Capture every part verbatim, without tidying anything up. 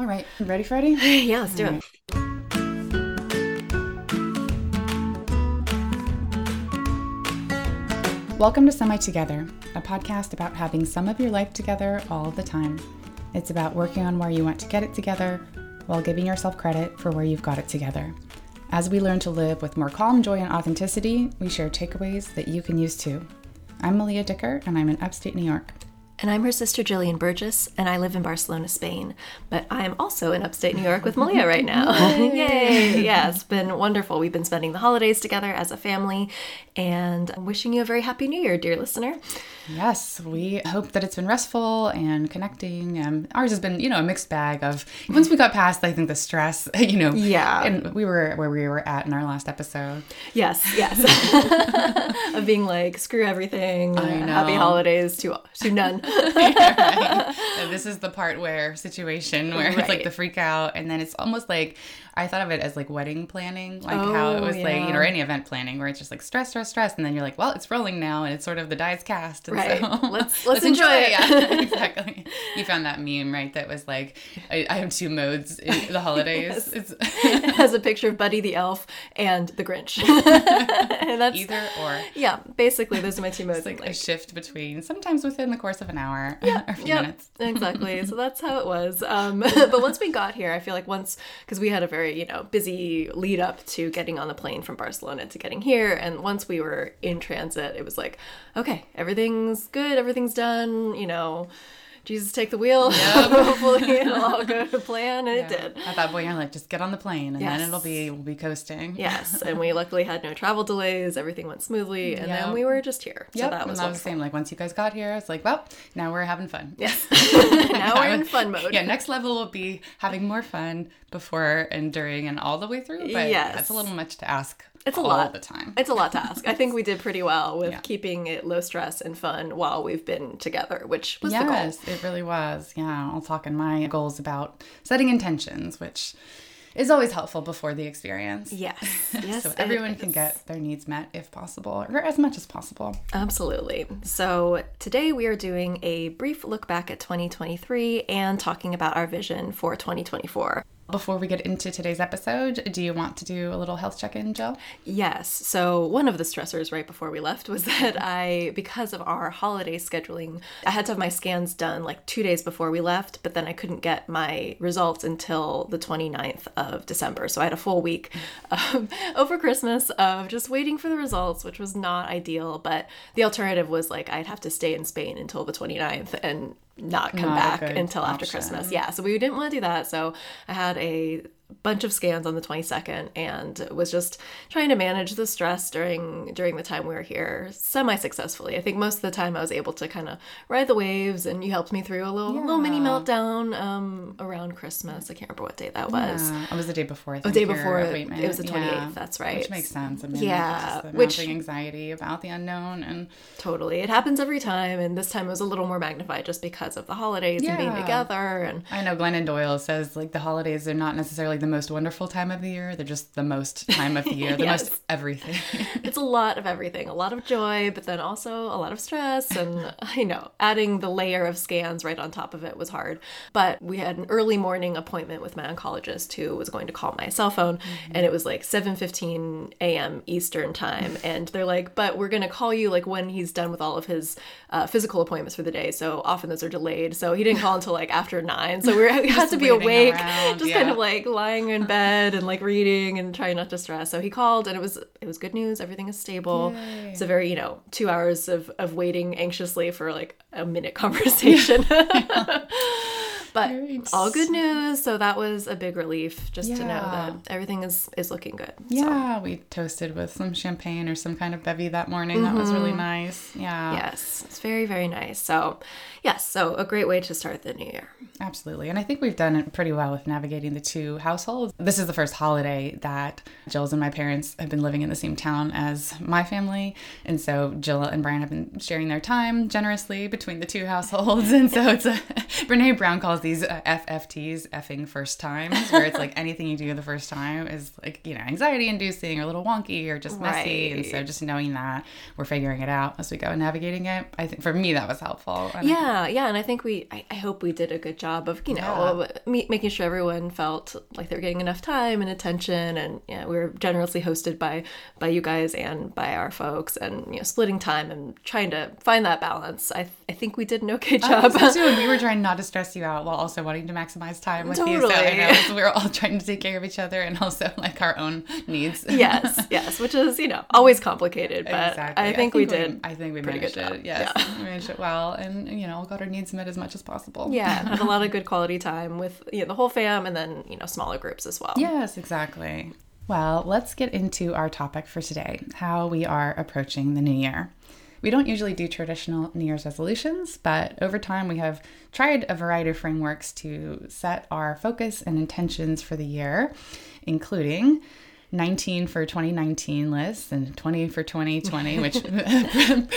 All right. Ready, Freddie? Yeah, let's do it. Welcome to Semi Together, a podcast about having some of your life together all the time. It's about working on where you want to get it together while giving yourself credit for where you've got it together. As we learn to live with more calm, joy, and authenticity, we share takeaways that you can use too. I'm Malia Dicker, and I'm in upstate New York. And I'm her sister, Jillian Burgess, and I live in Barcelona, Spain. But I am also in upstate New York with Malia right now. Yay! Yay. Yeah, it's been wonderful. We've been spending the holidays together as a family, and I'm wishing you a very happy New Year, dear listener. Yes, we hope that it's been restful and connecting. Um, ours has been, you know, a mixed bag of, once we got past, I think, the stress, you know. Yeah. And we were where we were at in our last episode. Yes, yes. Of being like, screw everything, I know. Happy holidays to, to none. Right. So this is the part where situation where right. It's like the freak out, and then it's almost like I thought of it as like wedding planning, like oh, how it was yeah. like, you know, or any event planning where it's just like stress, stress, stress, and then you're like, well, it's rolling now, and it's sort of the die's cast, and right? So, let's, let's let's enjoy, enjoy it. Yeah, exactly. You found that meme, right? That was like, I, I have two modes in the holidays. Yes. It's it has a picture of Buddy the Elf and the Grinch, and that's either or. Yeah, basically, those are my two modes. Like, like a shift between, sometimes within the course of an hour yeah, or a few yeah, minutes. Exactly. So that's how it was. Um, but once we got here, I feel like once, because we had a very, you know, busy lead up to getting on the plane from Barcelona to getting here. And once we were in transit, it was like, okay, everything's good. Everything's done, you know. Jesus, take the wheel. Yep. Hopefully it'll all go to plan, and yeah. it did. At that point, you're like, just get on the plane, and yes. then it'll be we'll be coasting. Yes, and we luckily had no travel delays. Everything went smoothly, and yep. then we were just here. Yep. So that was, and that was the same. Like, once you guys got here, it's like, well, now we're having fun. Yes, now we're in fun mode. Yeah, next level will be having more fun before and during and all the way through. But yes. that's a little much to ask. It's a all lot. The time. It's a lot to ask. I think we did pretty well with yeah. keeping it low stress and fun while we've been together, which was yes, the goal. Yes, it really was. Yeah, I'll talk in my goals about setting intentions, which is always helpful before the experience. Yes. yes so everyone can get their needs met if possible, or as much as possible. Absolutely. So today we are doing a brief look back at twenty twenty-three and talking about our vision for twenty twenty-four. Before we get into today's episode, do you want to do a little health check-in, Jill? Yes. So one of the stressors right before we left was that I, because of our holiday scheduling, I had to have my scans done like two days before we left, but then I couldn't get my results until the twenty-ninth of December. So I had a full week um, over Christmas of just waiting for the results, which was not ideal. But the alternative was like I'd have to stay in Spain until the twenty-ninth and not come not back until option. After Christmas. Yeah. So we didn't want to do that. So I had a bunch of scans on the twenty-second and was just trying to manage the stress during during the time we were here semi-successfully. I think most of the time I was able to kind of ride the waves, and you helped me through a little yeah. little mini meltdown um, around Christmas. I can't remember what day that was. Yeah. It was the day before, I think. The day before. It was the twenty-eighth. Yeah. That's right. Which makes sense. I mean, yeah. Just Which anxiety about the unknown. And totally. It happens every time, and this time it was a little more magnified just because of the holidays yeah. and being together. And I know Glennon Doyle says, like, the holidays are not necessarily the most wonderful time of the year. They're just the most time of the year. The yes. most everything. It's a lot of everything. A lot of joy, but then also a lot of stress. And I know, adding the layer of scans right on top of it was hard. But we had an early morning appointment with my oncologist who was going to call my cell phone. Mm-hmm. And it was like seven fifteen a.m. Eastern time. And they're like, but we're going to call you like when he's done with all of his uh, physical appointments for the day. So often those are delayed. So he didn't call until like after nine. So we were, had to be awake, around, just yeah. kind of like lying in bed and like reading and trying not to stress. So he called, and it was it was good news. Everything is stable. Yay. It's a very, you know, two hours of, of waiting anxiously for like a minute conversation. Yeah. But all good news. So that was a big relief just yeah. to know that everything is, is looking good. Yeah. So. We toasted with some champagne or some kind of bevy that morning. Mm-hmm. That was really nice. Yeah. Yes. It's very, very nice. So yes. So a great way to start the new year. Absolutely. And I think we've done it pretty well with navigating the two households. This is the first holiday that Jill's and my parents have been living in the same town as my family. And so Jill and Brian have been sharing their time generously between the two households. And so it's a Brené Brown calls calls these F F Ts, effing first times, where it's like anything you do the first time is like, you know, anxiety inducing or a little wonky or just messy. Right. And so just knowing that we're figuring it out as we go and navigating it, I think for me that was helpful. And yeah. I, yeah. And I think we, I, I hope we did a good job of, you know, yeah. making sure everyone felt like they were getting enough time and attention. And yeah, we were generously hosted by, by you guys and by our folks, and, you know, splitting time and trying to find that balance. I, I think we did an okay job. Uh, so we were trying not to stress you out while also wanting to maximize time with totally. you. So I know so we were all trying to take care of each other and also like our own needs. Yes, yes, which is, you know, always complicated, but exactly. I, think I think we did. We, I think we managed good it. Yes, yeah. We managed it well, and you know, got our needs met as much as possible. Yeah, had a lot of good quality time with, you know, the whole fam, and then, you know, smaller groups as well. Yes, exactly. Well, let's get into our topic for today: how we are approaching the new year. We don't usually do traditional New Year's resolutions, but over time we have tried a variety of frameworks to set our focus and intentions for the year, including nineteen for twenty nineteen, Liz, and twenty for twenty twenty, which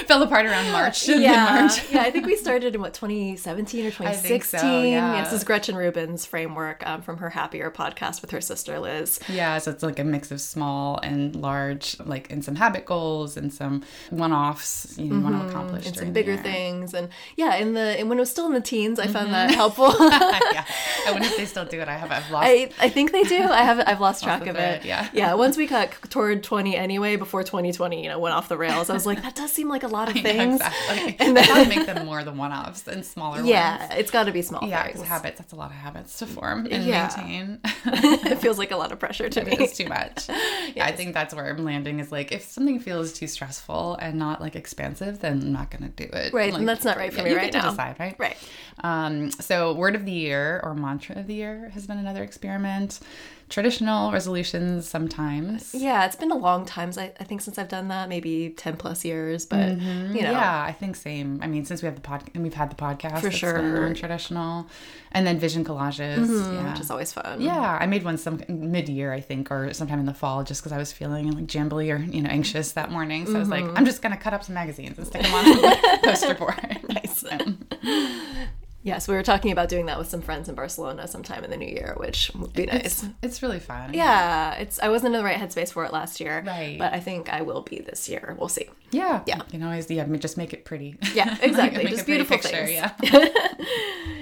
fell apart around March. Yeah, March. yeah. I think we started in, what, twenty seventeen or twenty sixteen? I think so, yeah. yeah. This is Gretchen Rubin's framework um, from her Happier podcast with her sister, Liz. Yeah, so it's like a mix of small and large, like, and some habit goals and some one-offs you know, mm-hmm. want to accomplish. And some bigger things. And yeah, in the and when it was still in the teens, I mm-hmm. found that helpful. yeah. I wonder if they still do it. I have, I've lost. I, I think they do. I have, I've lost track lost of it. it. Yeah. yeah. Yeah, once we got toward twenty anyway, before twenty twenty, you know, went off the rails, I was like, that does seem like a lot of things. I know, exactly. And then gotta make them more than one-offs and smaller yeah, ones. Yeah, it's got to be small yeah, things. Yeah, habits. That's a lot of habits to form and yeah. maintain. It feels like a lot of pressure to me. It's too much. Yes. Yeah, I think that's where I'm landing is like, if something feels too stressful and not like expansive, then I'm not going to do it. Right, like, and that's not right for yeah, me you right get now. To decide, right? Right. Um, so word of the year or mantra of the year has been another experiment. Traditional resolutions sometimes. Yeah, it's been a long time, I, I think, since I've done that, maybe ten plus years, but, mm-hmm. you know. Yeah, I think same. I mean, since we have the pod- and we've had the podcast. For sure. Traditional. And then vision collages. Mm-hmm, yeah. Which is always fun. Yeah, I made one some mid-year, I think, or sometime in the fall, just because I was feeling like jambly or, you know, anxious that morning. So mm-hmm. I was like, I'm just going to cut up some magazines and stick them on the poster board. Nice. Yes, yeah, so we were talking about doing that with some friends in Barcelona sometime in the new year, which would be nice. It's, it's really fun. Yeah, it's. I wasn't in the right headspace for it last year, right. But I think I will be this year. We'll see. Yeah, yeah. You can always yeah, just make it pretty. Yeah, exactly. Just beautiful picture, things. Yeah.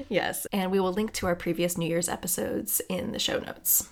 Yes, and we will link to our previous New Year's episodes in the show notes.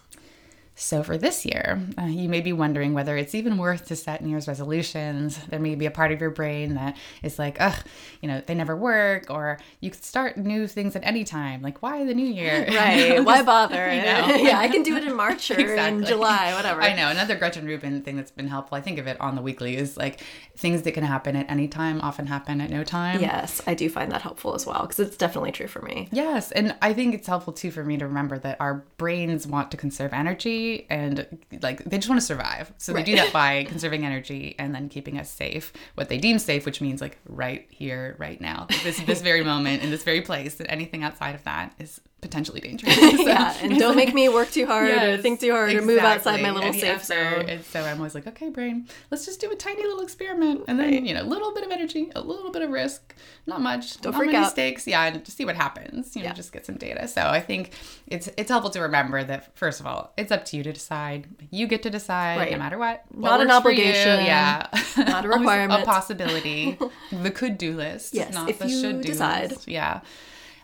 So for this year, uh, you may be wondering whether it's even worth to set New Year's resolutions. There may be a part of your brain that is like, ugh, you know, they never work, or you could start new things at any time. Like, why the new year? Right. Why bother? You know? Yeah, I can do it in March or exactly. in July, whatever. I know. Another Gretchen Rubin thing that's been helpful, I think of it on the weekly, is like things that can happen at any time often happen at no time. Yes, I do find that helpful as well, because it's definitely true for me. Yes, and I think it's helpful too for me to remember that our brains want to conserve energy. And like they just want to survive, so right. they do that by conserving energy and then keeping us safe, what they deem safe, which means like right here, right now, this this very moment, in this very place. And anything outside of that is potentially dangerous. So, yeah, and don't make me work too hard yes, or think too hard exactly. or move outside my little and safe zone. And so I'm always like, okay, brain, let's just do a tiny little experiment, and then right. you know, a little bit of energy, a little bit of risk, not much, don't not freak many out. Stakes, yeah, and just see what happens. You know, yeah. just get some data. So I think it's it's helpful to remember that first of all, it's up to you to decide. You get to decide, right. no matter what. what not an obligation. Yeah, not a requirement. A possibility. The could-do list. Yes, not if the you should-do decide. List. Yeah.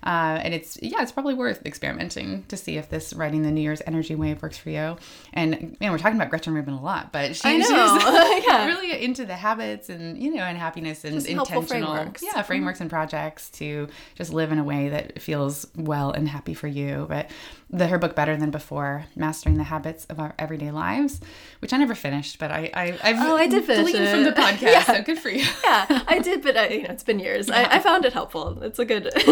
Uh, and it's, yeah, it's probably worth experimenting to see if this writing the New Year's energy wave works for you. And, man, we're talking about Gretchen Rubin a lot, but she, she's yeah. really into the habits and, you know, and happiness and just intentional frameworks. Yeah, frameworks mm-hmm. and projects to just live in a way that feels well and happy for you. But the, her book, Better Than Before, Mastering the Habits of Our Everyday Lives, which I never finished, but I, I, I've oh, I did finish it from the podcast, yeah. so good for you. Yeah, I did, but, I, you know, it's been years. Yeah. I, I found it helpful. It's a good, it's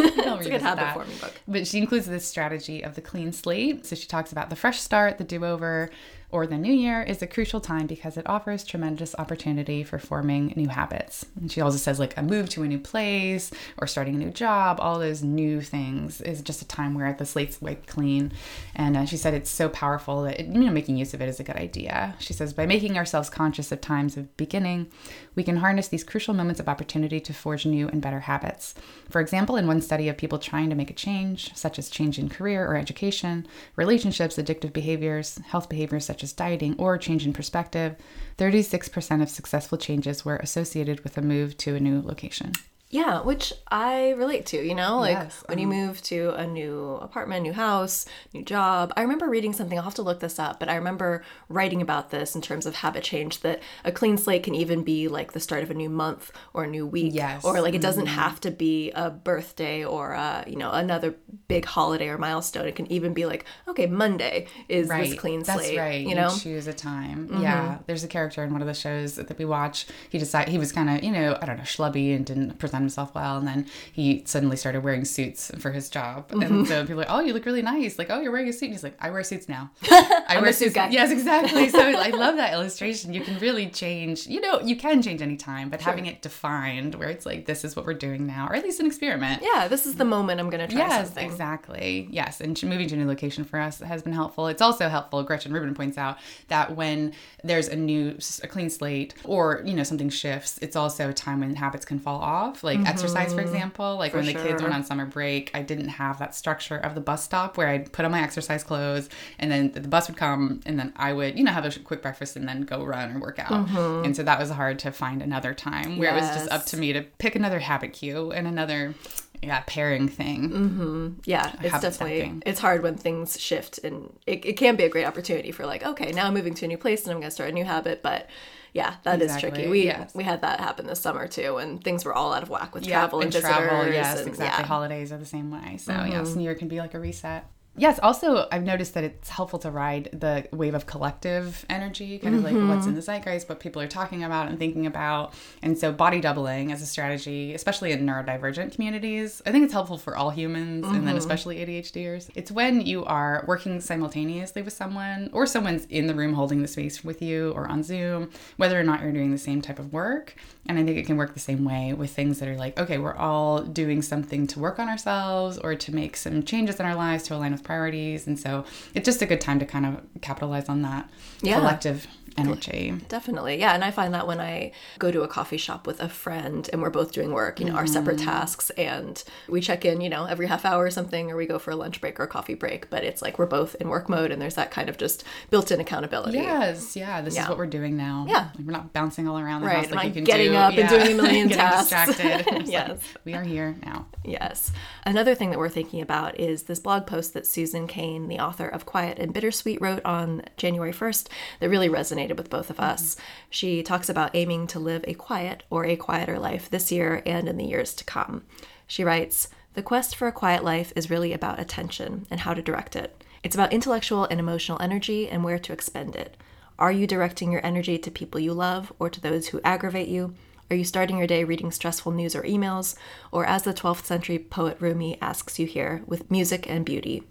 a good habit forming book. But she includes this strategy of the clean slate. So she talks about the fresh start, the do-over, or the new year is a crucial time because it offers tremendous opportunity for forming new habits. And she also says like a move to a new place or starting a new job, all those new things is just a time where the slate's wiped clean. And uh, she said it's so powerful that, it, you know, making use of it is a good idea. She says, by making ourselves conscious of times of beginning, we can harness these crucial moments of opportunity to forge new and better habits. For example, in one study of people trying to make a change, such as change in career or education, relationships, addictive behaviors, health behaviors such as dieting, or change in perspective, thirty-six percent of successful changes were associated with a move to a new location. Yeah, which I relate to, you know, like yes. when you move to a new apartment, new house, new job. I remember reading something, I'll have to look this up, but I remember writing about this in terms of habit change, that a clean slate can even be like the start of a new month or a new week. Yes. Or like it doesn't mm-hmm. have to be a birthday or, a, you know, another big holiday or milestone. It can even be like, okay, Monday is right. this clean That's slate. That's right. You know, you choose a time. Mm-hmm. Yeah. There's a character in one of the shows that we watch. He decided, he was kind of, you know, I don't know, schlubby and didn't present himself well, and then he suddenly started wearing suits for his job, and mm-hmm. so people are like, oh, you look really nice, like, oh, you're wearing a suit, and he's like, I wear suits now. I wear suits. Guy. Yes, exactly. So I love that illustration. You can really change, you know, you can change any time, but sure. having it defined where it's like, this is what we're doing now, or at least an experiment. Yeah, this is the moment I'm gonna try yes, something. Yes, exactly. Yes, and moving to a new location for us has been helpful. It's also helpful, Gretchen Rubin points out, that when there's a new a clean slate, or you know, something shifts, it's also a time when habits can fall off, like Like mm-hmm. exercise, for example, like for when the sure. kids went on summer break, I didn't have that structure of the bus stop where I'd put on my exercise clothes and then the bus would come and then I would, you know, have a quick breakfast and then go run or work out. Mm-hmm. And so that was hard to find another time where yes. it was just up to me to pick another habit cue and another... Yeah, pairing thing. Mm-hmm. Yeah, it's definitely, setting. It's hard when things shift, and it, it can be a great opportunity for like, okay, now I'm moving to a new place and I'm going to start a new habit. But yeah, that exactly. is tricky. We yes. we had that happen this summer too, and things were all out of whack with yeah, travel and, and visitors. Travel, yes, and, exactly. Yeah. Holidays are the same way. So mm-hmm. yes, New Year can be like a reset. Yes, also, I've noticed that it's helpful to ride the wave of collective energy, kind of like mm-hmm. what's in the zeitgeist, what people are talking about and thinking about. And so body doubling as a strategy, especially in neurodivergent communities, I think it's helpful for all humans mm-hmm. and then especially A D H D ers. It's when you are working simultaneously with someone, or someone's in the room holding the space with you, or on Zoom, whether or not you're doing the same type of work. And I think it can work the same way with things that are like, okay, we're all doing something to work on ourselves or to make some changes in our lives to align with priorities, and so it's just a good time to kind of capitalize on that yeah. collective energy. Definitely. Yeah, and I find that when I go to a coffee shop with a friend and we're both doing work, you know, mm-hmm. our separate tasks, and we check in, you know, every half hour or something, or we go for a lunch break or a coffee break, but it's like we're both in work mode and there's that kind of just built-in accountability. Yes, yeah, this yeah. is what we're doing now. Yeah. Like we're not bouncing all around the right. house like not you can getting do. Getting up yeah. and doing a million tasks. Distracted. Yes. Like, we are here now. Yes. Another thing that we're thinking about is this blog post that Susan Cain, the author of Quiet and Bittersweet, wrote on January first that really resonated with both of us. Mm-hmm. She talks about aiming to live a quiet or a quieter life this year and in the years to come. She writes, "The quest for a quiet life is really about attention and how to direct it. It's about intellectual and emotional energy and where to expend it. Are you directing your energy to people you love or to those who aggravate you? Are you starting your day reading stressful news or emails? Or as the twelfth century poet Rumi asks you here, with music and beauty."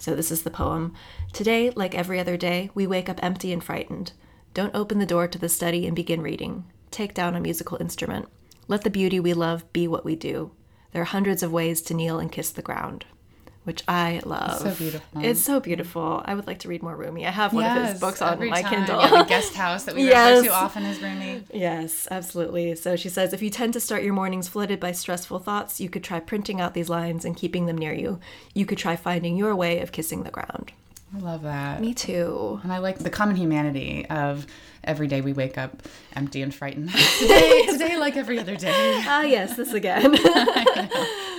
So this is the poem. "Today, like every other day, we wake up empty and frightened. Don't open the door to the study and begin reading. Take down a musical instrument. Let the beauty we love be what we do. There are hundreds of ways to kneel and kiss the ground." Which I love. It's so beautiful. It's so beautiful. I would like to read more Rumi. I have one yes, of his books on my time. Kindle. Yeah, the guest house that we yes. refer to often as Rumi. Yes, absolutely. So she says, "If you tend to start your mornings flooded by stressful thoughts, you could try printing out these lines and keeping them near you. You could try finding your way of kissing the ground." I love that. Me too. And I like the common humanity of every day we wake up empty and frightened. Today, today like every other day. Ah, yes, this again.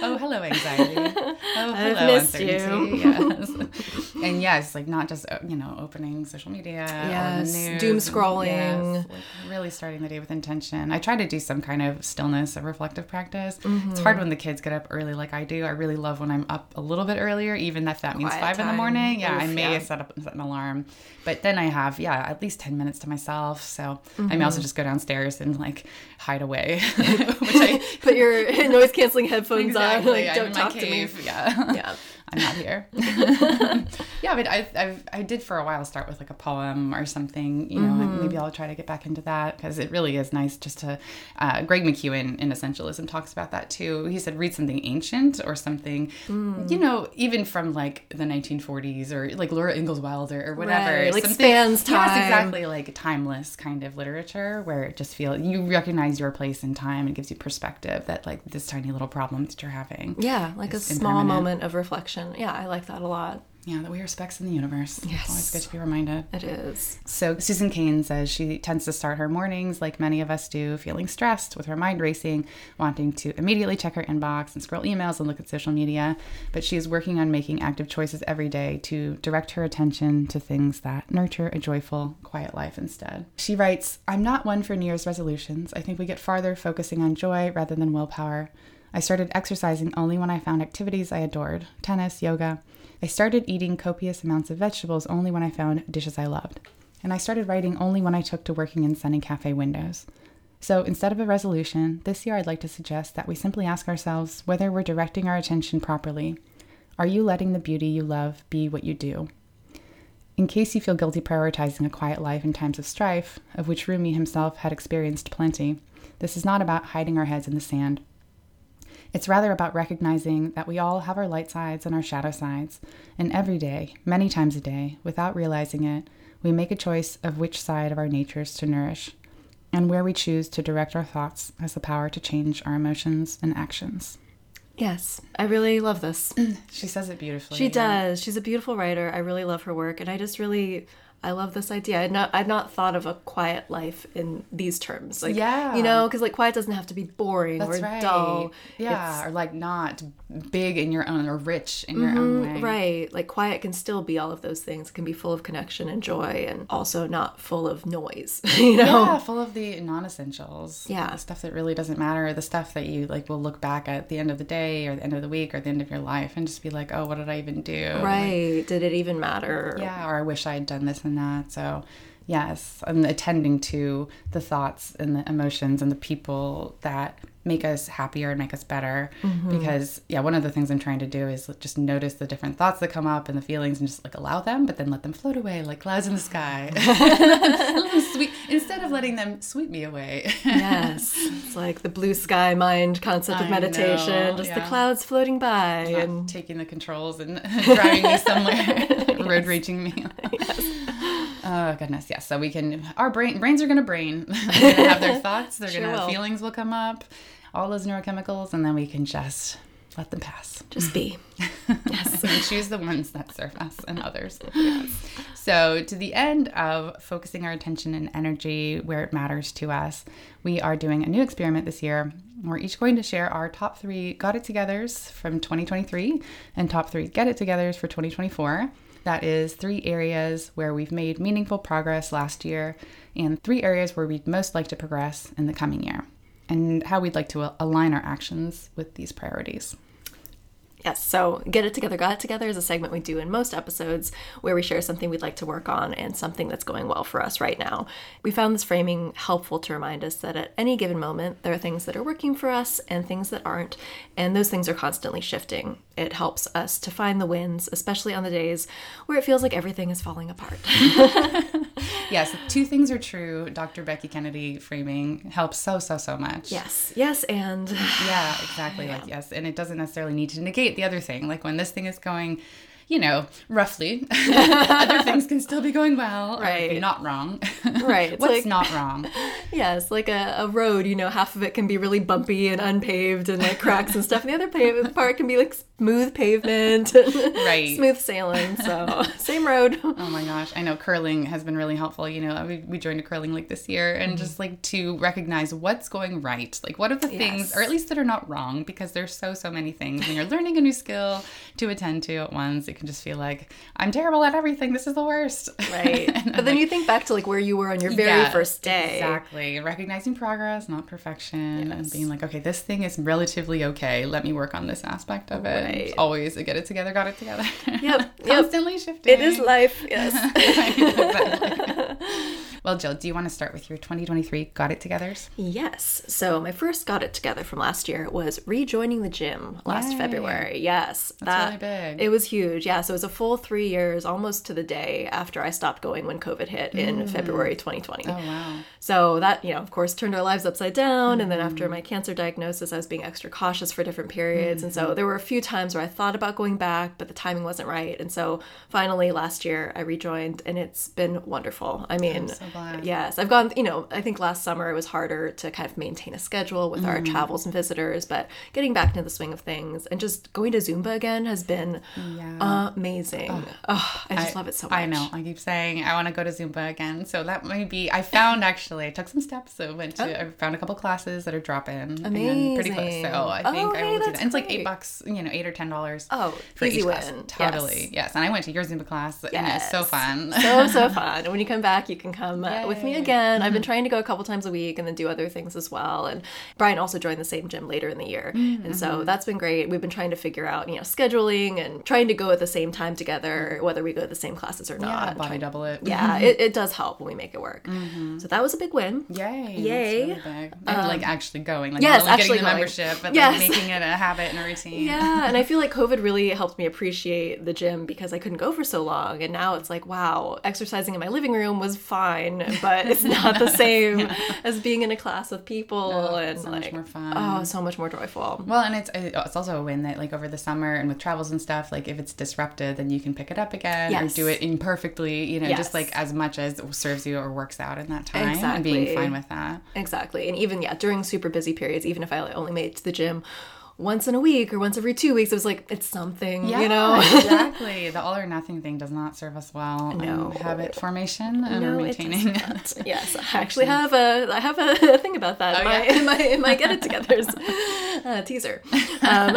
Oh, hello, anxiety. Oh, hello, I've missed uncertainty. You. Yes. And yes, like not just, you know, opening social media. Yes, the news, doom scrolling. Yes, like really starting the day with intention. I try to do some kind of stillness or reflective practice. Mm-hmm. It's hard when the kids get up early like I do. I really love when I'm up a little bit earlier, even if that means Quiet five time. In the morning. Yeah, Oof. I may yeah. set up set an alarm. But then I have, yeah, at least ten minutes to myself. So mm-hmm. I may also just go downstairs and like hide away. Which I put your noise canceling headphones exactly. on. Like, don't I'm talk to me. Yeah. Yeah. I'm not here. Yeah, yeah, but I I've, I did for a while start with like a poem or something, you know, mm-hmm. and maybe I'll try to get back into that because it really is nice just to, uh, Greg McKeown in Essentialism talks about that too. He said, read something ancient or something, mm. you know, even from like the nineteen forties or like Laura Ingalls Wilder or whatever. Right. Like something, spans time. Yes, exactly, like timeless kind of literature where it just feels, you recognize your place in time and gives you perspective that like this tiny little problem that you're having. Yeah, like a small moment of reflection. Yeah, I like that a lot. Yeah, that we are specks in the universe. Yes. It's always good to be reminded. It is. So Susan Cain says she tends to start her mornings, like many of us do, feeling stressed, with her mind racing, wanting to immediately check her inbox and scroll emails and look at social media. But she is working on making active choices every day to direct her attention to things that nurture a joyful, quiet life instead. She writes, I'm not one for New Year's resolutions. I think we get farther focusing on joy rather than willpower. I started exercising only when I found activities I adored, tennis, yoga. I started eating copious amounts of vegetables only when I found dishes I loved. And I started writing only when I took to working in sunny cafe windows. So instead of a resolution, this year I'd like to suggest that we simply ask ourselves whether we're directing our attention properly. Are you letting the beauty you love be what you do? In case you feel guilty prioritizing a quiet life in times of strife, of which Rumi himself had experienced plenty, this is not about hiding our heads in the sand. It's rather about recognizing that we all have our light sides and our shadow sides, and every day, many times a day, without realizing it, we make a choice of which side of our natures to nourish, and where we choose to direct our thoughts has the power to change our emotions and actions. Yes, I really love this. She says it beautifully. She does. Yeah. She's a beautiful writer. I really love her work, and I just really... I love this idea. I'd not, I'd not thought of a quiet life in these terms. Like, yeah. You know, because like quiet doesn't have to be boring That's or right. dull. Yeah, it's, or like not big in your own or rich in mm-hmm, your own way. Right. Like quiet can still be all of those things. It can be full of connection and joy and also not full of noise, you know? Yeah, full of the non-essentials. Yeah. The stuff that really doesn't matter. The stuff that you like will look back at the end of the day or the end of the week or the end of your life and just be like, oh, what did I even do? Right. Like, did it even matter? Yeah. Or I wish I had done this and that. So yes, I'm attending to the thoughts and the emotions and the people that make us happier and make us better mm-hmm. because yeah, one of the things I'm trying to do is just notice the different thoughts that come up and the feelings and just like allow them, but then let them float away like clouds in the sky. Sweet, instead of letting them sweep me away. Yes. It's like the blue sky mind concept I of meditation, know, just yeah. the clouds floating by. Not and taking the controls and driving me somewhere, yes. road raging me. Yes. Oh, goodness. Yes. Yeah. So we can, our brain, brains are going to brain. They're going to have their thoughts. They're sure going to, feelings will come up. All those neurochemicals, and then we can just let them pass. Just be. Yes. And choose the ones that serve us and others. Yes. So to the end of focusing our attention and energy where it matters to us, we are doing a new experiment this year. We're each going to share our top three Got It Togethers from twenty twenty-three and top three Get It Togethers for twenty twenty-four. That is three areas where we've made meaningful progress last year and three areas where we'd most like to progress in the coming year, and how we'd like to align our actions with these priorities. Yes, so Get It Together, Got It Together is a segment we do in most episodes where we share something we'd like to work on and something that's going well for us right now. We found this framing helpful to remind us that at any given moment, there are things that are working for us and things that aren't, and those things are constantly shifting. It helps us to find the wins, especially on the days where it feels like everything is falling apart. Yes, two things are true. Doctor Becky Kennedy framing helps so, so, so much. Yes, yes, and... Yeah, exactly, yeah. Like yes, and it doesn't necessarily need to negate the other thing. Like when this thing is going, you know, roughly, other things can still be going well. Right. Or not wrong. Right. It's What's like, not wrong? Yes, like a, a road, you know, half of it can be really bumpy and unpaved and like cracks and stuff. And the other pave- part can be like smooth pavement. Right. Smooth sailing. So same road. Oh my gosh. I know curling has been really helpful. You know, we, we joined a curling league this year and mm-hmm. just like to recognize what's going right. Like what are the things, yes. or at least that are not wrong, because there's so, so many things when you're learning a new skill to attend to at once. It can just feel like I'm terrible at everything. This is the worst. Right. But then like, you think back to like where you were on your very yeah, first day. Exactly. Recognizing progress, not perfection, yes. and being like, okay, this thing is relatively okay. Let me work on this aspect of it. Right. It's always a Get It Together, Got It Together. Yep. Constantly yep. shifting. It is life. Yes. Right, exactly. Well, Jill, do you want to start with your twenty twenty-three Got It Togethers? Yes. So my first Got It Together from last year was rejoining the gym last Yay. February. Yes. That's that, really big. It was huge. Yeah. So it was a full three years, almost to the day after I stopped going when COVID hit mm. in February twenty twenty. Oh, wow. So that, you know, of course, turned our lives upside down. Mm. And then after my cancer diagnosis, I was being extra cautious for different periods. Mm. And so there were a few times where I thought about going back, but the timing wasn't right. And so finally last year I rejoined, and it's been wonderful. I mean, I'm so glad. Yes, I've gone, you know, I think last summer it was harder to kind of maintain a schedule with mm. our travels and visitors, but getting back into the swing of things and just going to Zumba again has been yeah. amazing. Oh, oh, I just I, love it so much. I know. I keep saying I want to go to Zumba again. So that might be, I found actually, I took some steps. So I went to, oh. I found a couple classes that are drop-in. Amazing. And then pretty close. So I think oh, I hey, will do that. And it's like eight bucks, you know, eight or ten dollars oh, for each win. Class. Totally. Yes. yes. And I went to your Zumba class yes. and it was so fun. So, so fun. And when you come back, you can come Yay. With me again. Mm-hmm. I've been trying to go a couple times a week and then do other things as well. And Brian also joined the same gym later in the year. Mm-hmm. And so that's been great. We've been trying to figure out, you know, scheduling and trying to go at the same time together, whether we go to the same classes or not. Yeah, body double it. Yeah, mm-hmm. it, it does help when we make it work. Mm-hmm. So that was a big win. Yay. Yay. Really big. And um, like actually going. Like yes, not like actually getting the going. Membership, but yes. like making it a habit and a routine. Yeah, and I feel like COVID really helped me appreciate the gym because I couldn't go for so long, and now it's like, wow, exercising in my living room was fine, but it's not the same yeah. as being in a class with people. No, and so like, much more fun. Oh, so much more joyful. Well, and it's it's also a win that like over the summer and with travels and stuff, like if it's disrupted, then you can pick it up again yes. or do it imperfectly, you know, yes. just like as much as serves you or works out in that time exactly. and being fine with that. Exactly. And even yeah, during super busy periods, even if I only made it to the gym once in a week or once every two weeks, it was like, it's something, yeah, you know? exactly. The all or nothing thing does not serve us well. No. Habit formation and no, maintaining. It does not. Yes. I actually have a, I have a thing about that oh, in, my, yeah. in, my, in my Get It Togethers uh, teaser. Um,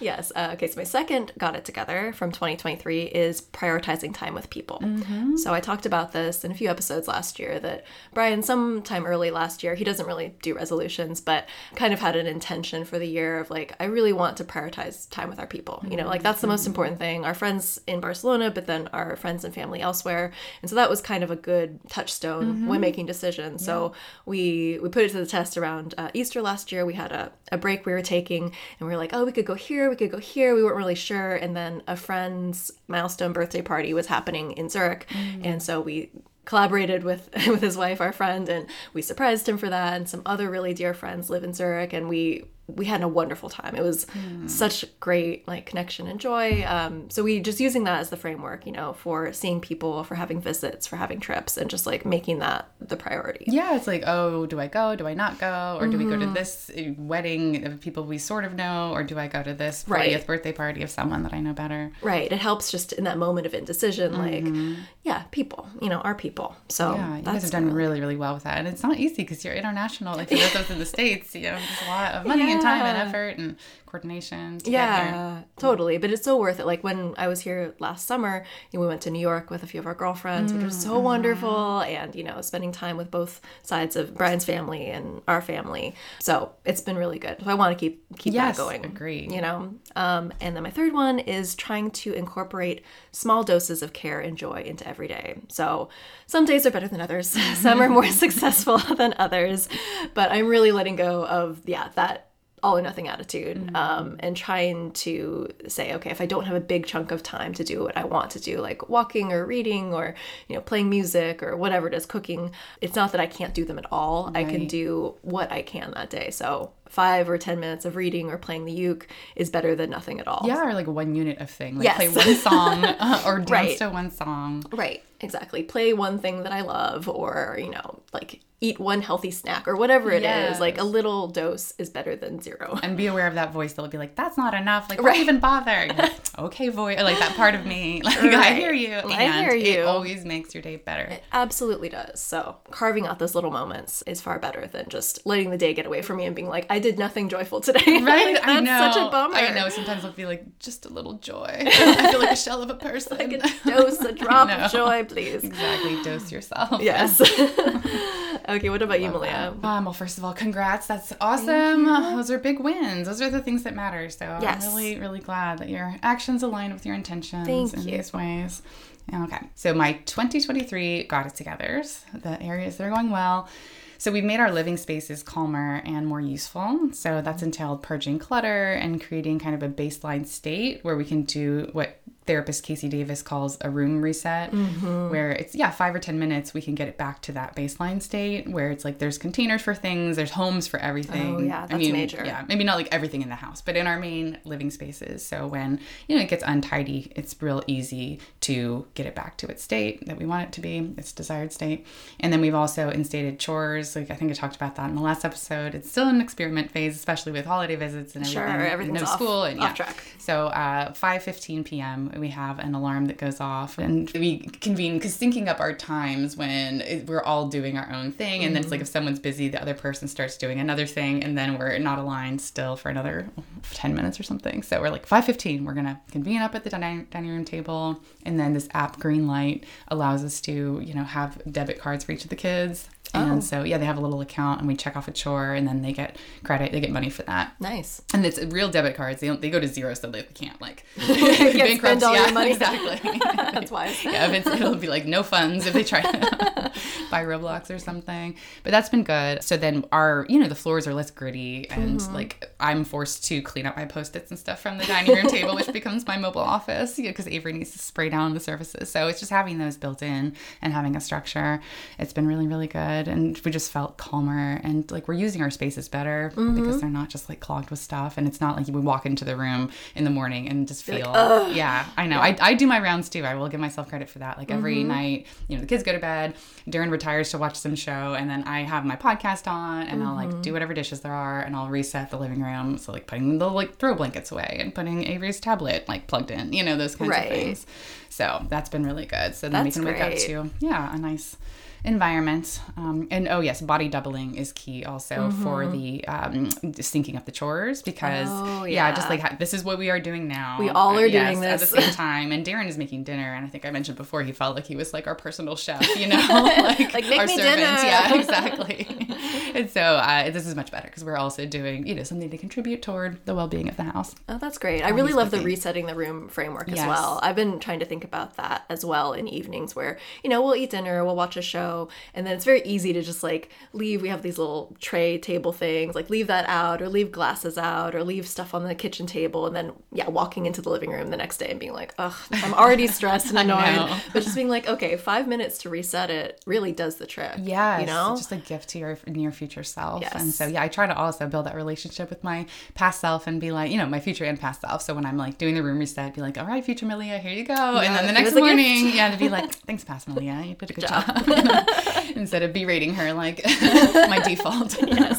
yes. Uh, okay. So my second Got It Together from twenty twenty-three is prioritizing time with people. Mm-hmm. So I talked about this in a few episodes last year that Brian, sometime early last year, he doesn't really do resolutions, but kind of had an intention for the year of like, I really want to prioritize time with our people, you know, like that's the most important thing, our friends in Barcelona, but then our friends and family elsewhere. And so that was kind of a good touchstone mm-hmm. when making decisions. Yeah. So we we put it to the test around uh, Easter last year. We had a, a break we were taking and we were like, oh, we could go here, we could go here. We weren't really sure. And then a friend's milestone birthday party was happening in Zurich. Mm-hmm. And so we collaborated with with his wife, our friend, and we surprised him for that. And some other really dear friends live in Zurich, and we we had a wonderful time. It was mm. such great like connection and joy. Um, so we just using that as the framework, you know, for seeing people, for having visits, for having trips, and just like making that the priority. Yeah, it's like, oh, do I go? Do I not go? Or do mm-hmm. we go to this wedding of people we sort of know? Or do I go to this fortieth right. birthday party of someone that I know better? Right. It helps just in that moment of indecision, mm-hmm. like, yeah, people, you know, our people. So yeah, you guys have done really, really well with that. And it's not easy because you're international. Like for those in the States, you know, there's a lot of money. Yeah. Time and effort and coordination together. Yeah, totally. But it's so worth it. Like when I was here last summer, you know, we went to New York with a few of our girlfriends, mm-hmm. which was so wonderful. And, you know, spending time with both sides of Brian's family and our family. So it's been really good. So I want to keep keep yes, that going. Agree. You know? Um, and then my third one is trying to incorporate small doses of care and joy into every day. So some days are better than others. Some are more successful than others. But I'm really letting go of, yeah, that all or nothing attitude mm-hmm. um, and trying to say, okay, if I don't have a big chunk of time to do what I want to do, like walking or reading or, you know, playing music or whatever it is, cooking, it's not that I can't do them at all. Right. I can do what I can that day. So five or ten minutes of reading or playing the uke is better than nothing at all. Yeah, or like one unit of thing. Like yes. play one song uh, or dance right. to one song. Right, exactly. Play one thing that I love or, you know, like eat one healthy snack or whatever it yes. is. Like a little dose is better than zero. And be aware of that voice that will be like, that's not enough. Like, right. don't even bother. Like, okay, voice. Like that part of me. Like, right. I hear you. And I hear you. It always makes your day better. It absolutely does. So carving out those little moments is far better than just letting the day get away from me and being like, I I did nothing joyful today. Right? Like, that's I know. such a bummer. I know. Sometimes I'll be like, just a little joy. I feel like a shell of a person. Like a dose, a drop of joy, please. Exactly. Dose yourself. Yes. Okay. What about you, Malia? Um, well, first of all, congrats. That's awesome. Those are big wins. Those are the things that matter. So yes. I'm really, really glad that your actions align with your intentions Thank in you. these ways. Okay. So my twenty twenty-three got it togethers, the areas that are going well. So we've made our living spaces calmer and more useful. So that's entailed purging clutter and creating kind of a baseline state where we can do what therapist Casey Davis calls a room reset, mm-hmm. where it's, yeah, five or ten minutes, we can get it back to that baseline state where it's like there's containers for things, there's homes for everything. Oh, yeah, that's I mean, major. Yeah, maybe not like everything in the house, but in our main living spaces. So when, you know, it gets untidy, it's real easy to get it back to its state that we want it to be, its desired state. And then we've also instated chores. Like I think I talked about that in the last episode. It's still an experiment phase, especially with holiday visits and everything. Sure, everything's no off, school and, off yeah. track. So uh, five fifteen p.m., we have an alarm that goes off and we convene because syncing up our times when it, we're all doing our own thing. And mm-hmm. then it's like if someone's busy, the other person starts doing another thing and then we're not aligned still for another ten minutes or something. So we're like five fifteen, we're going to convene up at the dining, dining room table. And then this app Green Light allows us to, you know, have debit cards for each of the kids. And oh. so, yeah, they have a little account and we check off a chore and then they get credit. They get money for that. Nice. And it's real debit cards. They don't, they go to zero, so they can't, like, can't bankrupt. Spend all yeah, your money. Exactly. That's wise. Yeah, if it's, it'll be like no funds if they try to buy Roblox or something. But that's been good. So then our, you know, the floors are less gritty and, mm-hmm. like, I'm forced to clean up my Post-its and stuff from the dining room table, which becomes my mobile office, you know, because Avery needs to spray down the surfaces. So it's just having those built in and having a structure. It's been really, really good. And we just felt calmer and like we're using our spaces better mm-hmm. because they're not just like clogged with stuff. And it's not like we walk into the room in the morning and just feel like, yeah I know yeah. I, I do my rounds too. I will give myself credit for that, like mm-hmm. every night, you know, the kids go to bed, Darren retires to watch some show, and then I have my podcast on and mm-hmm. I'll like do whatever dishes there are and I'll reset the living room, so like putting the like throw blankets away and putting Avery's tablet like plugged in, you know, those kinds right. of things. So that's been really good. So then that's we can great. Wake up to yeah a nice environment. Um, and oh yes, body doubling is key also mm-hmm. for the um, syncing up the chores because oh, yeah. yeah, just like ha- this is what we are doing now. We all are uh, yes, doing this at the same time. And Darren is making dinner, and I think I mentioned before he felt like he was like our personal chef, you know, like, like make our me servant. Dinner. Yeah, exactly. And so uh, this is much better because we're also doing, you know, something to contribute toward the well-being of the house. Oh, that's great. I really love the resetting the room framework yes. as well. I've been trying to think about that as well in evenings where, you know, we'll eat dinner, we'll watch a show. And then it's very easy to just like leave. We have these little tray table things, like leave that out or leave glasses out or leave stuff on the kitchen table. And then, yeah, walking into the living room the next day and being like, ugh, I'm already stressed and annoyed. But just being like, okay, five minutes to reset it really does the trick. Yeah. You know, it's just a gift to your near future self. Yes. And so, yeah, I try to also build that relationship with my past self and be like, you know, my future and past self. So when I'm like doing the room reset, be like, all right, future Malia, here you go. Yeah, and then the next morning, yeah, to be like, thanks, past Malia, you did a good, good job. job. Instead of berating her like my default. Yes.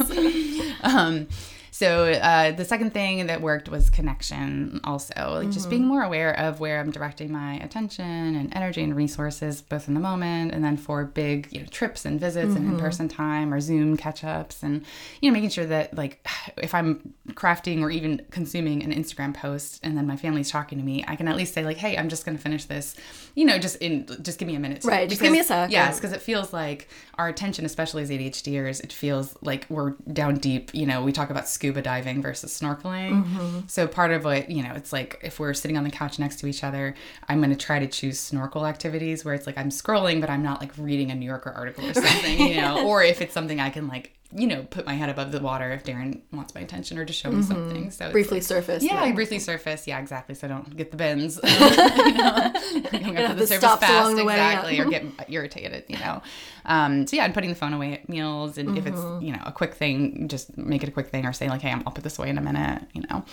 um So uh, the second thing that worked was connection also, like mm-hmm. just being more aware of where I'm directing my attention and energy and resources, both in the moment and then for big, you know, trips and visits mm-hmm. and in-person time or Zoom catch-ups and, you know, making sure that like if I'm crafting or even consuming an Instagram post and then my family's talking to me, I can at least say like, hey, I'm just going to finish this, you know, just in, just give me a minute. Right. Just because, give me a sec. Yes. Because it feels like our attention, especially as A D H D ers, it feels like we're down deep. You know, we talk about school. Scuba diving versus snorkeling. Mm-hmm. So part of what, you know, it's like if we're sitting on the couch next to each other, I'm going to try to choose snorkel activities where it's like I'm scrolling, but I'm not like reading a New Yorker article or something, you know, or if it's something I can like, you know, put my head above the water if Darren wants my attention or to show me mm-hmm. something. So briefly like, surface. Yeah, I briefly surface. Yeah, exactly. So don't get the bends. You know, going up to the surface fast, exactly, or get irritated. You know, um, so yeah, and putting the phone away at meals, and mm-hmm. if it's, you know, a quick thing, just make it a quick thing, or say like, hey, I'll put this away in a minute. You know,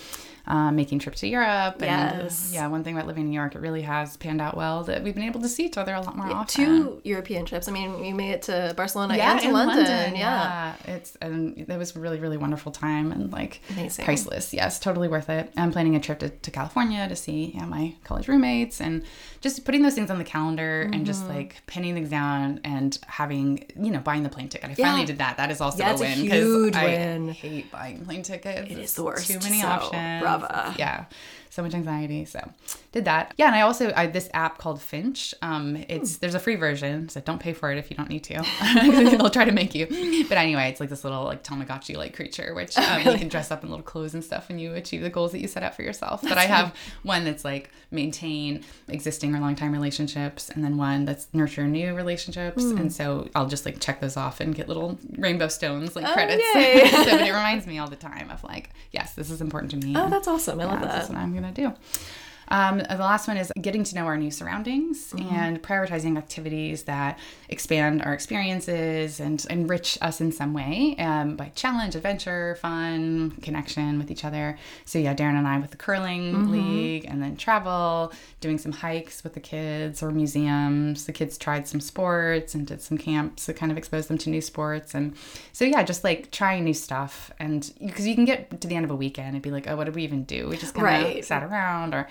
uh, making trips to Europe. Yes. And, yeah, one thing about living in New York, it really has panned out well that we've been able to see each other a lot more yeah, often. Two European trips. I mean, we made it to Barcelona yeah, and to London. London. Yeah. yeah. It's um, it was a really, really wonderful time and like Amazing. priceless. Yes, totally worth it. I'm planning a trip to, to California to see yeah, my college roommates and just putting those things on the calendar mm-hmm. and just like pinning things down and having, you know, buying the plane ticket. I yeah. finally did that. That is also yeah, a win because I hate buying plane tickets. It is the worst. Too many so, options. Brava. Yeah. So much anxiety. So did that. Yeah. And I also, I this app called Finch. Um, it's, hmm. there's a free version. So don't pay for it if you don't need to. They'll try to make you. But anyway, it's like this little like Tamagotchi like creature, which um, really? you can dress up in little clothes and stuff when you achieve the goals that you set out for yourself. That's but I have funny. one that's like maintain existing or long time relationships. And then one that's nurture new relationships. Mm. And so I'll just like check those off and get little rainbow stones, like oh, credits. So but it reminds me all the time of like, yes, this is important to me. Oh, and, that's awesome. I yeah, love that. That's what I'm going to do. Um, the last one is getting to know our new surroundings mm-hmm. and prioritizing activities that expand our experiences and enrich us in some way um, by challenge, adventure, fun, connection with each other. So yeah, Darren and I with the curling mm-hmm. league and then travel, doing some hikes with the kids or museums. The kids tried some sports and did some camps that kind of exposed them to new sports. And so yeah, just like trying new stuff. And because you can get to the end of a weekend and be like, oh, what did we even do? We just kind of right. sat around or...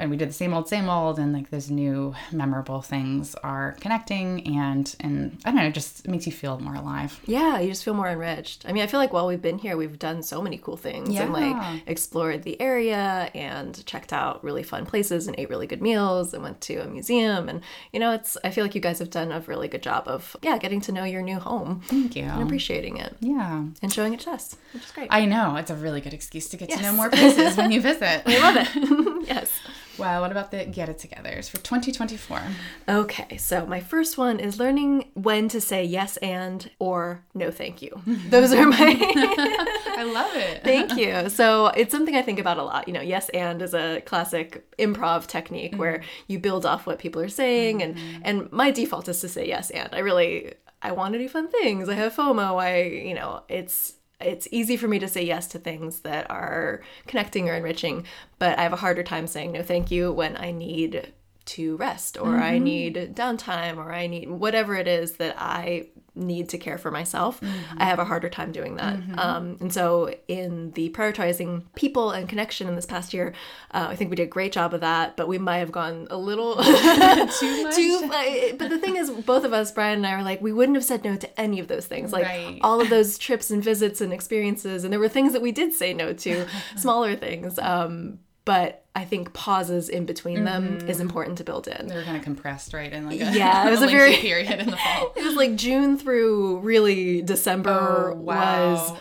And we did the same old, same old, and like those new memorable things are connecting and, and I don't know, just makes you feel more alive. Yeah, you just feel more enriched. I mean, I feel like while we've been here, we've done so many cool things yeah. and like explored the area and checked out really fun places and ate really good meals and went to a museum. And, you know, it's, I feel like you guys have done a really good job of, yeah, getting to know your new home. Thank you. And appreciating it. Yeah. And showing it to us, which is great. I know. It's a really good excuse to get yes. to know more places when you visit. We love it. Yes. Well, what about the get it togethers for twenty twenty-four? Okay, so my first one is learning when to say yes and or no thank you. Those are my... I love it. Thank you. So it's something I think about a lot. You know, yes and is a classic improv technique mm-hmm. where you build off what people are saying. Mm-hmm. And, and my default is to say yes and. I really... I want to do fun things. I have FOMO. I, you know, it's... It's easy for me to say yes to things that are connecting or enriching, but I have a harder time saying no thank you when I need to rest or mm-hmm. I need downtime or I need whatever it is that I need to care for myself. Mm-hmm. I have a harder time doing that. Mm-hmm. Um, and so in the prioritizing people and connection in this past year, uh, I think we did a great job of that, but we might have gone a little too much. Too, uh, but the thing is, both of us, Brian and I, were like, we wouldn't have said no to any of those things. Like right. all of those trips and visits and experiences. And there were things that we did say no to, smaller things. Um, but I think pauses in between mm-hmm. them is important to build in. They were kind of compressed, right? In like a, yeah, it was a, a very period in the fall. It was like June through really December oh, wow. was.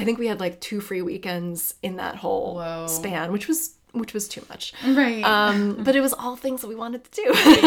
I think we had like two free weekends in that whole Whoa. span, which was which was too much, right? Um, but it was all things that we wanted to do. I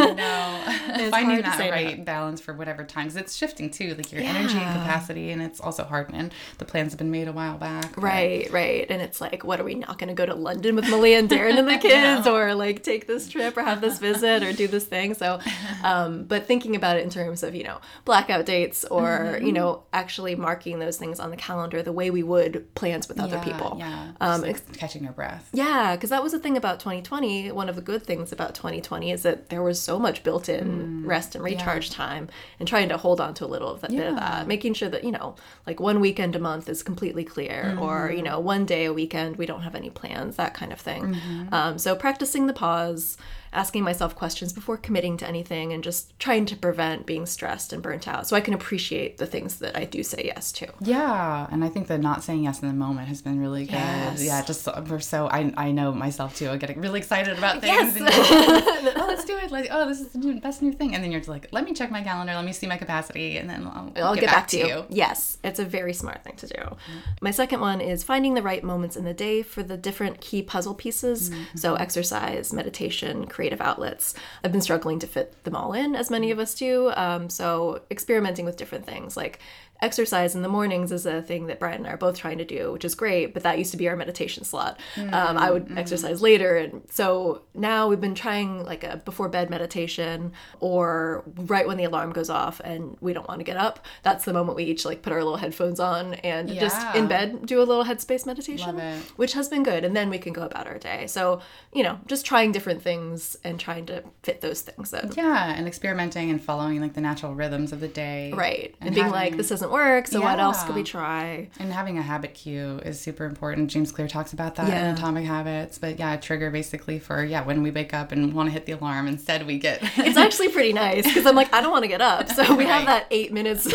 know. Finding that right no. balance for whatever times it's shifting too, like your yeah. energy and capacity, and it's also hard. And the plans have been made a while back, right? But... Right, and it's like, what are we not going to go to London with Malia and Darren and the kids, no. or like take this trip, or have this visit, or do this thing? So, um, but thinking about it in terms of you know blackout dates, or mm-hmm. you know actually marking those things on the calendar the way we would plans with yeah, other people. Yeah, um, like ex- catching your breath. Yeah, because. That was the thing about twenty twenty. One of the good things about twenty twenty is that there was so much built-in mm, rest and recharge yeah. time, and trying to hold on to a little of that yeah. bit of that, making sure that you know like one weekend a month is completely clear mm-hmm. or you know one day a weekend we don't have any plans, that kind of thing. Mm-hmm. Um, so practicing the pause, asking myself questions before committing to anything, and just trying to prevent being stressed and burnt out so I can appreciate the things that I do say yes to. Yeah, and I think the not saying yes in the moment has been really good. Yes. Yeah, just we're so, I I know myself too, I get really excited about things. Yes. And like, oh, let's do it. Like, oh, this is the new, best new thing. And then you're just like, let me check my calendar, let me see my capacity, and then I'll, I'll get, get back, back to you. you. Yes, it's a very smart thing to do. Mm-hmm. My second one is finding the right moments in the day for the different key puzzle pieces. Mm-hmm. So exercise, meditation, creative outlets. I've been struggling to fit them all in, as many of us do. Um, so experimenting with different things like exercise in the mornings is a thing that Brian and I are both trying to do, which is great, but that used to be our meditation slot. Mm-hmm. Um, I would mm-hmm. exercise later. And so now we've been trying like a before bed meditation or right when the alarm goes off and we don't want to get up. That's the moment we each like put our little headphones on and yeah. just in bed do a little Headspace meditation, which has been good. And then we can go about our day. So, you know, just trying different things and trying to fit those things in. Yeah. And experimenting and following like the natural rhythms of the day. Right. And, and being having... like, this isn't doesn't work, so yeah. what else could we try? And having a habit cue is super important. James Clear talks about that yeah. in Atomic Habits. But yeah, a trigger basically for, yeah, when we wake up and want to hit the alarm, instead we get... It's actually pretty nice because I'm like, I don't want to get up. So we right. have that eight minutes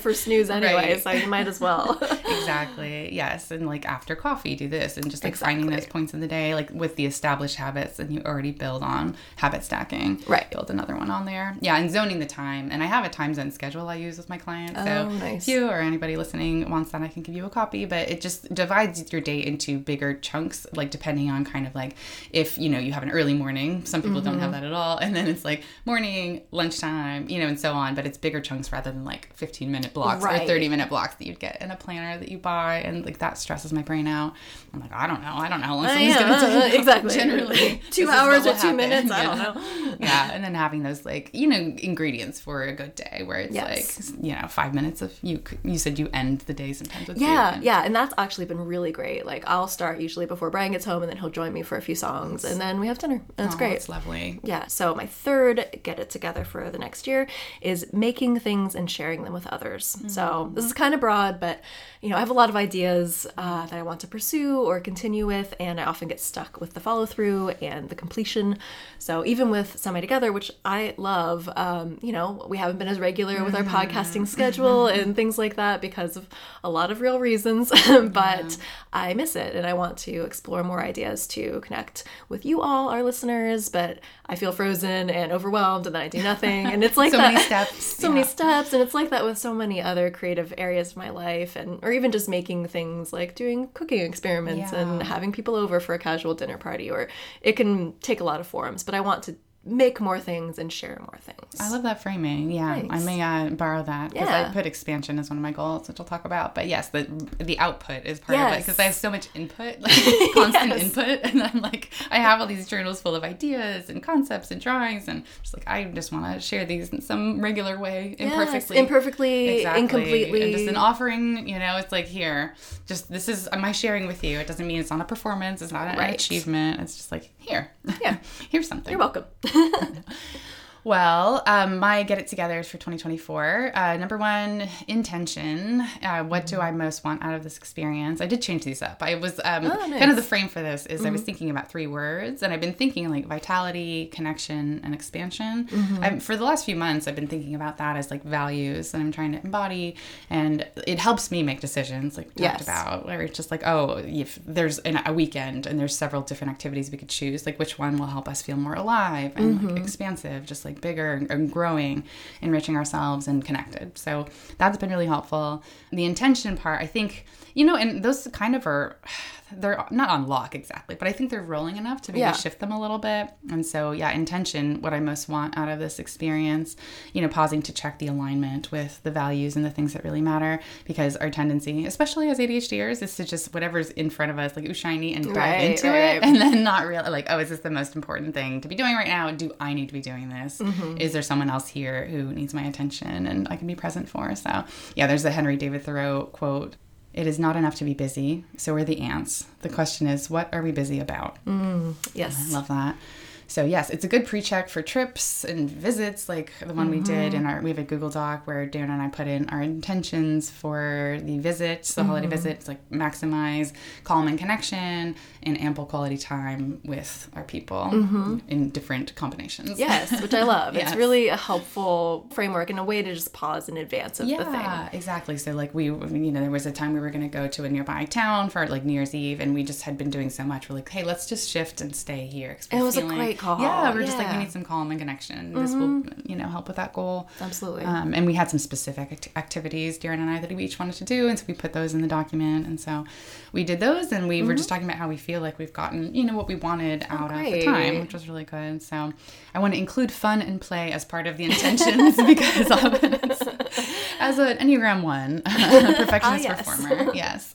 for snooze anyway, right. so I might as well. Exactly. Yes. And like after coffee, do this. And just like exactly. finding those points in the day, like with the established habits, and you already build on habit stacking. Right. Build another one on there. Yeah. And zoning the time. And I have a time zone schedule I use with my clients. Oh, so nice. If you or anybody listening wants that, I can give you a copy. But it just divides your day into bigger chunks, like depending on kind of like if, you know, you have an early morning. Some people mm-hmm. don't have that at all. And then it's like morning, lunchtime, you know, and so on. But it's bigger chunks rather than like fifteen minute blocks right. or thirty minute blocks that you'd get in a planner that you buy. And like that stresses my brain out. I'm like, I don't know. I don't know how long uh, someone's yeah, going to uh, take. Exactly. Generally. Two hours or two happen. minutes. I don't know. Yeah. And then having those like, you know, ingredients for a good day where it's yes. like, you know, five minutes of you, you said you end the day sometimes with Yeah. Food. Yeah. And that's actually been really great. Like I'll start usually before Brian gets home and then he'll join me for a few songs and then we have dinner. And it's oh, great. It's lovely. Yeah. So my third get it together for the next year is making things and sharing them with others. Mm-hmm. So this is kind of broad, but you know, I have a lot of ideas uh, that I want to pursue or continue with, and I often get stuck with the follow through and the completion. So even with Semi Together, which I love, um, you know, we haven't been as regular with our podcasting schedule and things like that because of a lot of real reasons, but yeah. I miss it and I want to explore more ideas to connect with you all, our listeners, but I feel frozen and overwhelmed and then I do nothing. And it's like so that. many steps. So yeah. many steps. And it's like that with so many other creative areas of my life, and or even just making things like doing cooking experiments yeah. and having people over for a casual dinner party, or it can take a lot of forms, but I want to make more things and share more things. I love that framing. Yeah. Thanks. I may uh, borrow that because yeah. I put expansion as one of my goals, which I'll talk about. But yes, the the output is part yes. of it because I have so much input, like constant yes. input. And I'm like, I have all these journals full of ideas and concepts and drawings. And just like, I just want to share these in some regular way, imperfectly. Yes, imperfectly, exactly. incompletely. And just an offering, you know, it's like, here, just this is my sharing with you. It doesn't mean it's not a performance. It's not an right. achievement. It's just like, here. Yeah. Here's something. You're welcome. Well, um, my get it together is for twenty twenty-four. Uh, number one, intention. Uh, what do I most want out of this experience? I did change these up. I was um, oh, nice. kind of the frame for this is mm-hmm. I was thinking about three words, and I've been thinking like vitality, connection, and expansion. Mm-hmm. I'm, for the last few months, I've been thinking about that as like values that I'm trying to embody, and it helps me make decisions like we yes. talked about, where it's just like, oh, if there's an, a weekend and there's several different activities we could choose, like which one will help us feel more alive and mm-hmm. like, expansive, just like like bigger and growing, enriching ourselves and connected. So that's been really helpful. The intention part, I think, you know, and those kind of are, they're not on lock exactly, but I think they're rolling enough to maybe yeah. shift them a little bit. And so, yeah, intention, what I most want out of this experience, you know, pausing to check the alignment with the values and the things that really matter, because our tendency, especially as ADHDers, is to just whatever's in front of us, like, ooh, shiny, and dive right, into right. it, and then not realize, like, oh, is this the most important thing to be doing right now? Do I need to be doing this? Mm-hmm. Is there someone else here who needs my attention and I can be present for? So, yeah, there's a Henry David Thoreau quote. It is not enough to be busy, so are the ants. The question is, what are we busy about? Mm, yes. I love that. So, yes, it's a good pre-check for trips and visits, like the one mm-hmm. we did. In our, we have a Google Doc where Dan and I put in our intentions for the visit, the mm-hmm. holiday visit. It's like maximize calm and connection and ample quality time with our people mm-hmm. in different combinations. Yes, which I love. Yes. It's really a helpful framework and a way to just pause in advance of yeah, the thing. Yeah, exactly. So, like, we, you know, there was a time we were going to go to a nearby town for, like, New Year's Eve, and we just had been doing so much. We're like, hey, let's just shift and stay here. Cause we're it was feeling- a great Call. Yeah, we're yeah. just like, we need some calm and connection. This mm-hmm. will, you know, help with that goal. Absolutely. Um, and we had some specific act- activities, Darren and I, that we each wanted to do. And so we put those in the document. And so we did those. And we mm-hmm. were just talking about how we feel like we've gotten, you know, what we wanted oh, out great. of the time, which was really good. So I want to include fun and play as part of the intentions because often it's, as an Enneagram one, a perfectionist ah, yes. performer. Yes.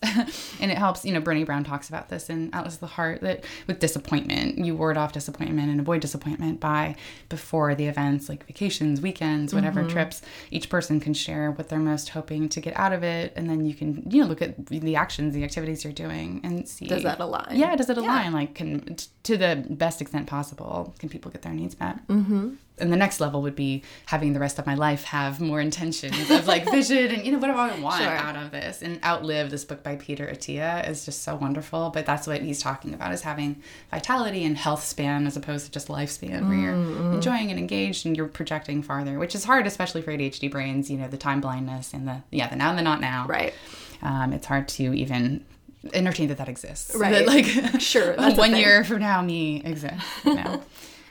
And it helps, you know, Brené Brown talks about this in Atlas of the Heart, that with disappointment, you ward off disappointment and avoid disappointment by before the events, like vacations, weekends, whatever mm-hmm. trips, each person can share what they're most hoping to get out of it. And then you can, you know, look at the actions, the activities you're doing and see. Does that align? Yeah, does it align? Yeah. Like, can, t- to the best extent possible, can people get their needs met? Mm-hmm. and the next level would be having the rest of my life have more intentions of like vision and, you know, what do I want sure. out of this? And Outlive, this book by Peter Attia, is just so wonderful. But that's what he's talking about, is having vitality and health span as opposed to just lifespan mm-hmm. where you're enjoying and engaged and you're projecting farther, which is hard, especially for A D H D brains, you know, the time blindness and the, yeah, the now and the not now. Right. Um, it's hard to even entertain that that exists. Right. That, like, sure. That's one year from now, me exists. No.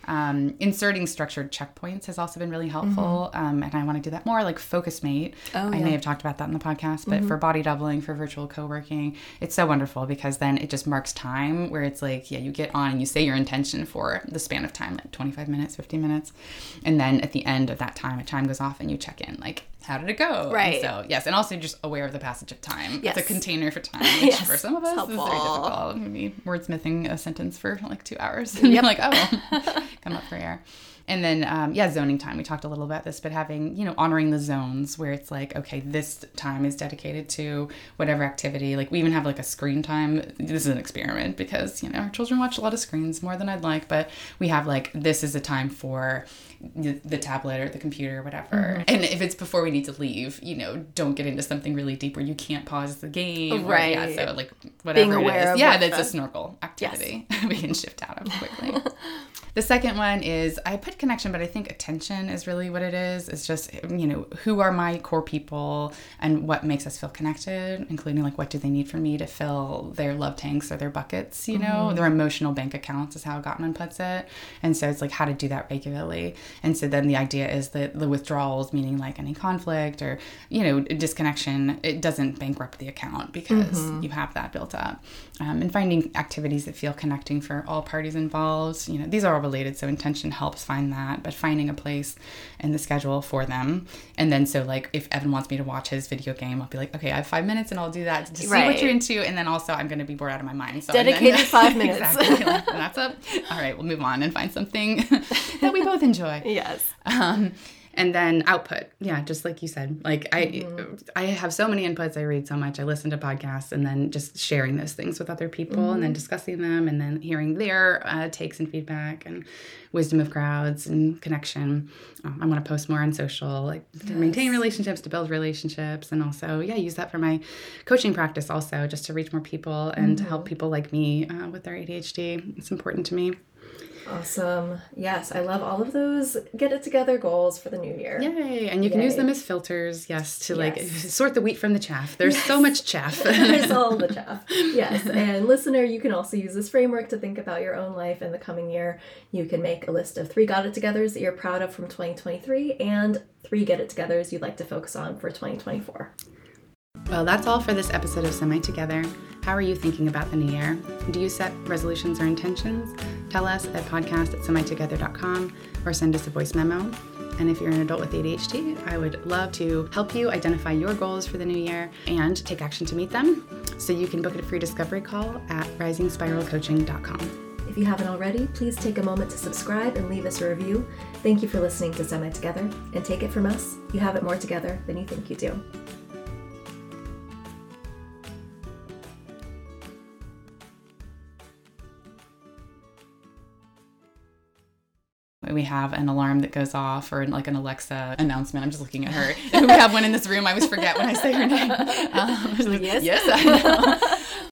Um, inserting structured checkpoints has also been really helpful. Mm-hmm. Um, and I want to do that more, like Focusmate. Oh, I yeah. may have talked about that in the podcast, but mm-hmm. for body doubling, for virtual co-working, it's so wonderful because then it just marks time where it's like, yeah, you get on and you say your intention for the span of time, like twenty-five minutes, fifteen minutes. And then at the end of that time, a time goes off and you check in, like, how did it go? Right. And so, yes. And also just aware of the passage of time. Yes. It's a container for time, which yes. for some of us is very difficult. Maybe wordsmithing a sentence for like two hours. And yep. you're like, oh, come up for air. And then, um, yeah, zoning time. We talked a little about this, but having, you know, honoring the zones where it's like, okay, this time is dedicated to whatever activity. Like we even have like a screen time. This is an experiment because, you know, our children watch a lot of screens more than I'd like, but we have like, this is a time for the tablet or the computer or whatever. Mm-hmm. And if it's before we need to leave, you know, don't get into something really deep where you can't pause the game. Right. Or, yeah, so like whatever Being aware it is. Yeah, that's a snorkel activity yes. we can shift out of quickly. The second one is, I put connection, but I think attention is really what it is. It's just, you know, who are my core people and what makes us feel connected, including like what do they need from me to fill their love tanks or their buckets, you know, mm-hmm. their emotional bank accounts is how Gottman puts it. And so it's like how to do that regularly. And so then the idea is that the withdrawals, meaning like any conflict or, you know, disconnection, it doesn't bankrupt the account because mm-hmm. you have that built up. Um, and finding activities that feel connecting for all parties involved. You know, these are all related, so intention helps find that, but finding a place in the schedule for them. And then so like if Evan wants me to watch his video game, I'll be like, okay, I have five minutes and I'll do that to see right. what you're into. And then also I'm going to be bored out of my mind. So dedicated then, five minutes. Exactly. Like, that's up. All right, we'll move on and find something that we both enjoy. Yes. Um, and then output. Yeah, just like you said. Like I mm-hmm. I have so many inputs. I read so much. I listen to podcasts, and then just sharing those things with other people mm-hmm. and then discussing them and then hearing their uh, takes and feedback and wisdom of crowds and connection. Um, I want to post more on social, like yes. to maintain relationships, to build relationships, and also, yeah, use that for my coaching practice also, just to reach more people and mm-hmm. to help people like me uh, with their A D H D. It's important to me. Awesome. Yes, I love all of those get it together goals for the new year. Yay. And you can Yay. use them as filters, yes, to like yes. sort the wheat from the chaff. There's yes. so much chaff. There's all the chaff. Yes. And listener, you can also use this framework to think about your own life in the coming year. You can make a list of three got it togethers that you're proud of from twenty twenty-three and three get it togethers you'd like to focus on for twenty twenty-four. Well, that's all for this episode of Semi Together. How are you thinking about the new year? Do you set resolutions or intentions? Tell us at podcast at semitogether dot com or send us a voice memo. And if you're an adult with A D H D, I would love to help you identify your goals for the new year and take action to meet them. So you can book a free discovery call at rising spiral coaching dot com. If you haven't already, please take a moment to subscribe and leave us a review. Thank you for listening to Semi Together, and take it from us, you have it more together than you think you do. We have an alarm that goes off or like an Alexa announcement. I'm just looking at her. We have one in this room. I always forget when I say her name. Um, like, yes. Yes, I know.